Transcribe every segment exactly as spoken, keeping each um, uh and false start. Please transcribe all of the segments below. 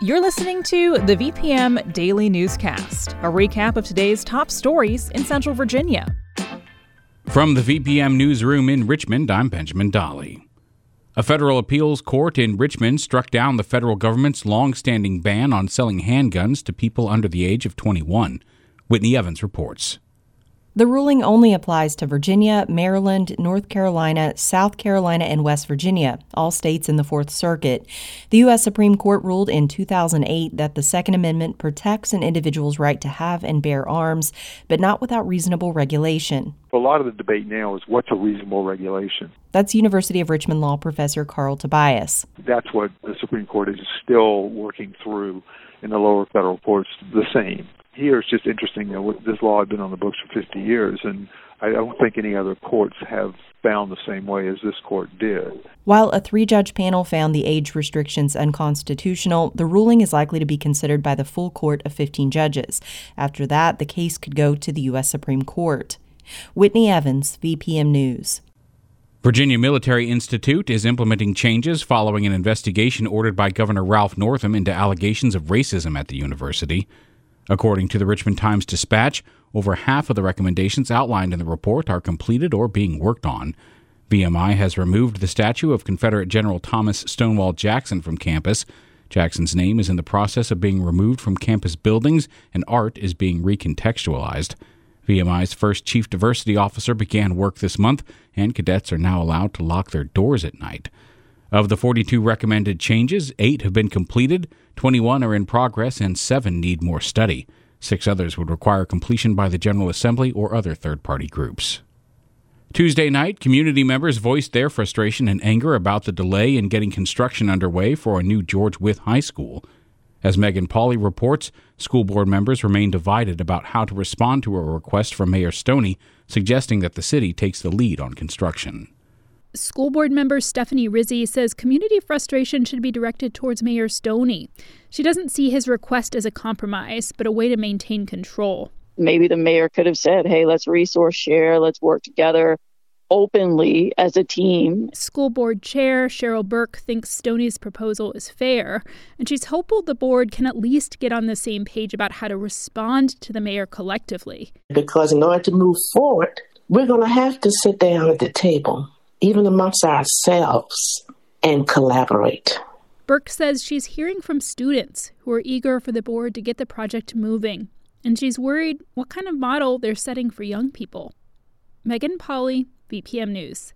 You're listening to the V P M Daily Newscast, a recap of today's top stories in Central Virginia. From the V P M Newsroom in Richmond, I'm Benjamin Dolly. A federal appeals court in Richmond struck down the federal government's long-standing ban on selling handguns to people under the age of twenty-one. Whitney Evans reports. The ruling only applies to Virginia, Maryland, North Carolina, South Carolina, and West Virginia, all states in the Fourth Circuit. The U S Supreme Court ruled in two thousand eight that the Second Amendment protects an individual's right to have and bear arms, but not without reasonable regulation. A lot of the debate now is what's a reasonable regulation. That's University of Richmond law professor Carl Tobias. That's what the Supreme Court is still working through in the lower federal courts, the same. Here it's just interesting that this law had been on the books for fifty years, and I don't think any other courts have found the same way as this court did. While a three-judge panel found the age restrictions unconstitutional, the ruling is likely to be considered by the full court of fifteen judges. After that, the case could go to the U S Supreme Court. Whitney Evans, V P M News. Virginia Military Institute is implementing changes following an investigation ordered by Governor Ralph Northam into allegations of racism at the university. According to the Richmond Times-Dispatch, over half of the recommendations outlined in the report are completed or being worked on. V M I has removed the statue of Confederate General Thomas Stonewall Jackson from campus. Jackson's name is in the process of being removed from campus buildings, and art is being recontextualized. V M I's first chief diversity officer began work this month, and cadets are now allowed to lock their doors at night. Of the forty-two recommended changes, eight have been completed, twenty-one are in progress, and seven need more study. Six others would require completion by the General Assembly or other third-party groups. Tuesday night, community members voiced their frustration and anger about the delay in getting construction underway for a new George Wythe High School. As Megan Pauley reports, school board members remain divided about how to respond to a request from Mayor Stoney, suggesting that the city takes the lead on construction. School board member Stephanie Rizzi says community frustration should be directed towards Mayor Stoney. She doesn't see his request as a compromise, but a way to maintain control. Maybe the mayor could have said, hey, let's resource share, let's work together openly as a team. School board chair Cheryl Burke thinks Stoney's proposal is fair, and she's hopeful the board can at least get on the same page about how to respond to the mayor collectively. Because in order to move forward, we're going to have to sit down at the table, even amongst ourselves, and collaborate. Burke says she's hearing from students who are eager for the board to get the project moving, and she's worried what kind of model they're setting for young people. Megan Pauley, V P M News.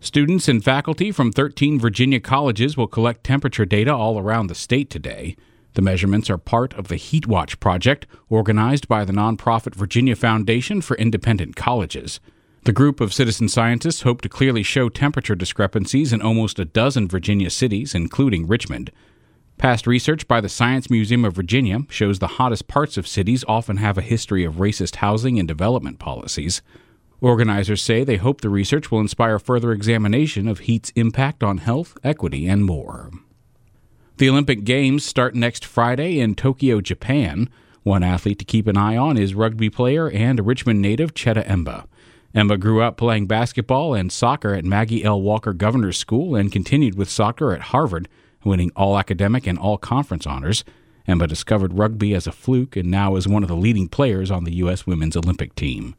Students and faculty from thirteen Virginia colleges will collect temperature data all around the state today. The measurements are part of the Heat Watch project, organized by the nonprofit Virginia Foundation for Independent Colleges. The group of citizen scientists hope to clearly show temperature discrepancies in almost a dozen Virginia cities, including Richmond. Past research by the Science Museum of Virginia shows the hottest parts of cities often have a history of racist housing and development policies. Organizers say they hope the research will inspire further examination of heat's impact on health, equity, and more. The Olympic Games start next Friday in Tokyo, Japan. One athlete to keep an eye on is rugby player and Richmond native Cheta Emba. Emba grew up playing basketball and soccer at Maggie L. Walker Governor's School and continued with soccer at Harvard, winning all academic and all conference honors. Emba discovered rugby as a fluke and now is one of the leading players on the U S women's Olympic team.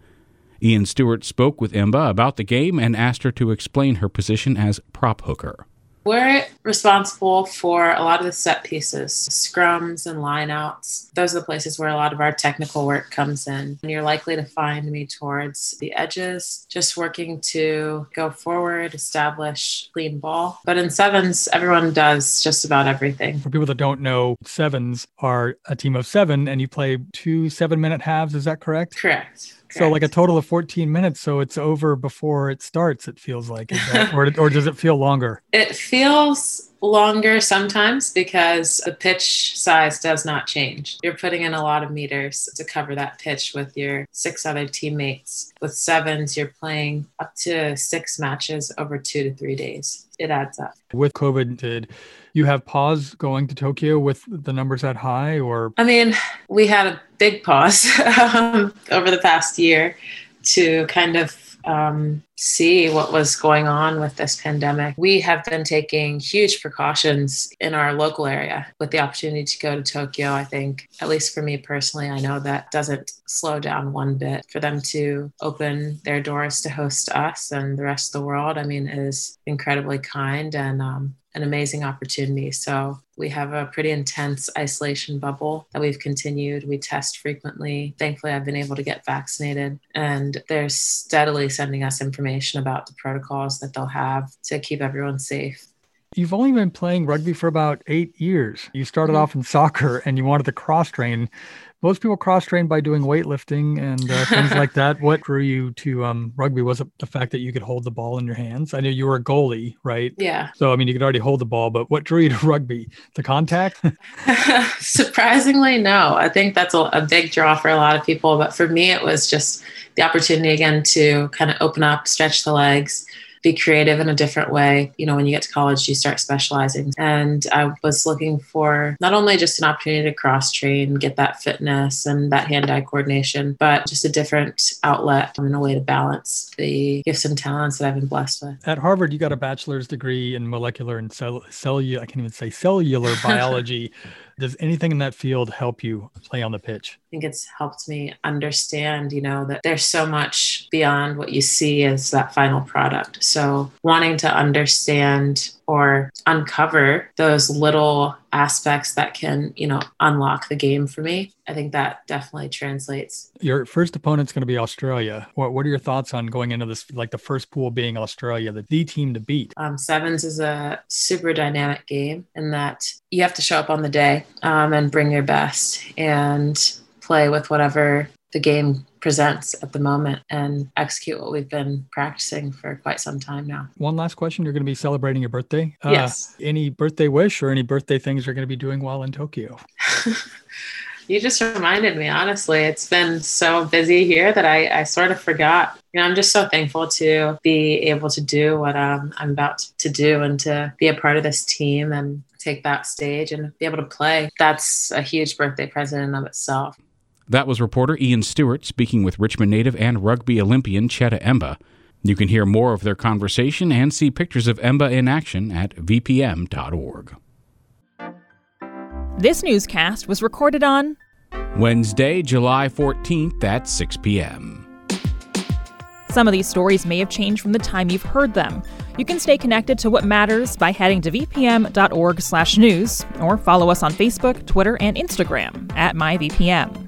Ian Stewart spoke with Emba about the game and asked her to explain her position as prop hooker. We're responsible for a lot of the set pieces, scrums and lineouts. Those are the places where a lot of our technical work comes in. And you're likely to find me towards the edges, just working to go forward, establish clean ball. But in sevens, everyone does just about everything. For people that don't know, sevens are a team of seven, and you play two seven-minute halves. Is that correct? Correct. Correct. So like a total of fourteen minutes. So it's over before it starts, it feels like, is that, or, or does it feel longer? It feels longer sometimes because the pitch size does not change. You're putting in a lot of meters to cover that pitch with your six other teammates. With sevens, you're playing up to six matches over two to three days. It adds up. With COVID, did you have pause going to Tokyo with the numbers that high? Or I mean, we had a big pause um, over the past year to kind of um, see what was going on with this pandemic. We have been taking huge precautions in our local area with the opportunity to go to Tokyo. I think, at least for me personally, I know that doesn't slow down one bit. For them to open their doors to host us and the rest of the world, I mean, is incredibly kind and um, an amazing opportunity. So we have a pretty intense isolation bubble that we've continued. We test frequently. Thankfully, I've been able to get vaccinated, and they're steadily sending us information about the protocols that they'll have to keep everyone safe. You've only been playing rugby for about eight years. You started mm-hmm. off in soccer and you wanted to cross train. Most people cross-train by doing weightlifting and uh, things like that. What drew you to um, rugby? Was it the fact that you could hold the ball in your hands? I know you were a goalie, right? Yeah. So, I mean, you could already hold the ball, but what drew you to rugby? The contact? Surprisingly, no. I think that's a, a big draw for a lot of people. But for me, it was just the opportunity, again, to kind of open up, stretch the legs, be creative in a different way. You know, when you get to college, you start specializing. And I was looking for not only just an opportunity to cross-train, get that fitness and that hand-eye coordination, but just a different outlet and a way to balance the gifts and talents that I've been blessed with. At Harvard, you got a bachelor's degree in molecular and cell- cellular, I can't even say cellular biology. Does anything in that field help you play on the pitch? I think it's helped me understand, you know, that there's so much beyond what you see as that final product. So wanting to understand or uncover those little aspects that can, you know, unlock the game for me, I think that definitely translates. Your first opponent's going to be Australia. What What are your thoughts on going into this, like the first pool being Australia, the D team to beat? Um, sevens is a super dynamic game in that you have to show up on the day um, and bring your best and play with whatever the game presents at the moment and execute what we've been practicing for quite some time now. One last question. You're going to be celebrating your birthday. Uh, yes. Any birthday wish or any birthday things you're going to be doing while in Tokyo? You just reminded me, honestly. It's been so busy here that I, I sort of forgot. You know, I'm just so thankful to be able to do what um, I'm about to do and to be a part of this team and take that stage and be able to play. That's a huge birthday present in and of itself. That was reporter Ian Stewart speaking with Richmond native and rugby Olympian Cheta Emba. You can hear more of their conversation and see pictures of Emba in action at v p m dot org. This newscast was recorded on Wednesday, July fourteenth at six p.m. Some of these stories may have changed from the time you've heard them. You can stay connected to what matters by heading to v p m dot org slash news or follow us on Facebook, Twitter, and Instagram at my v p m.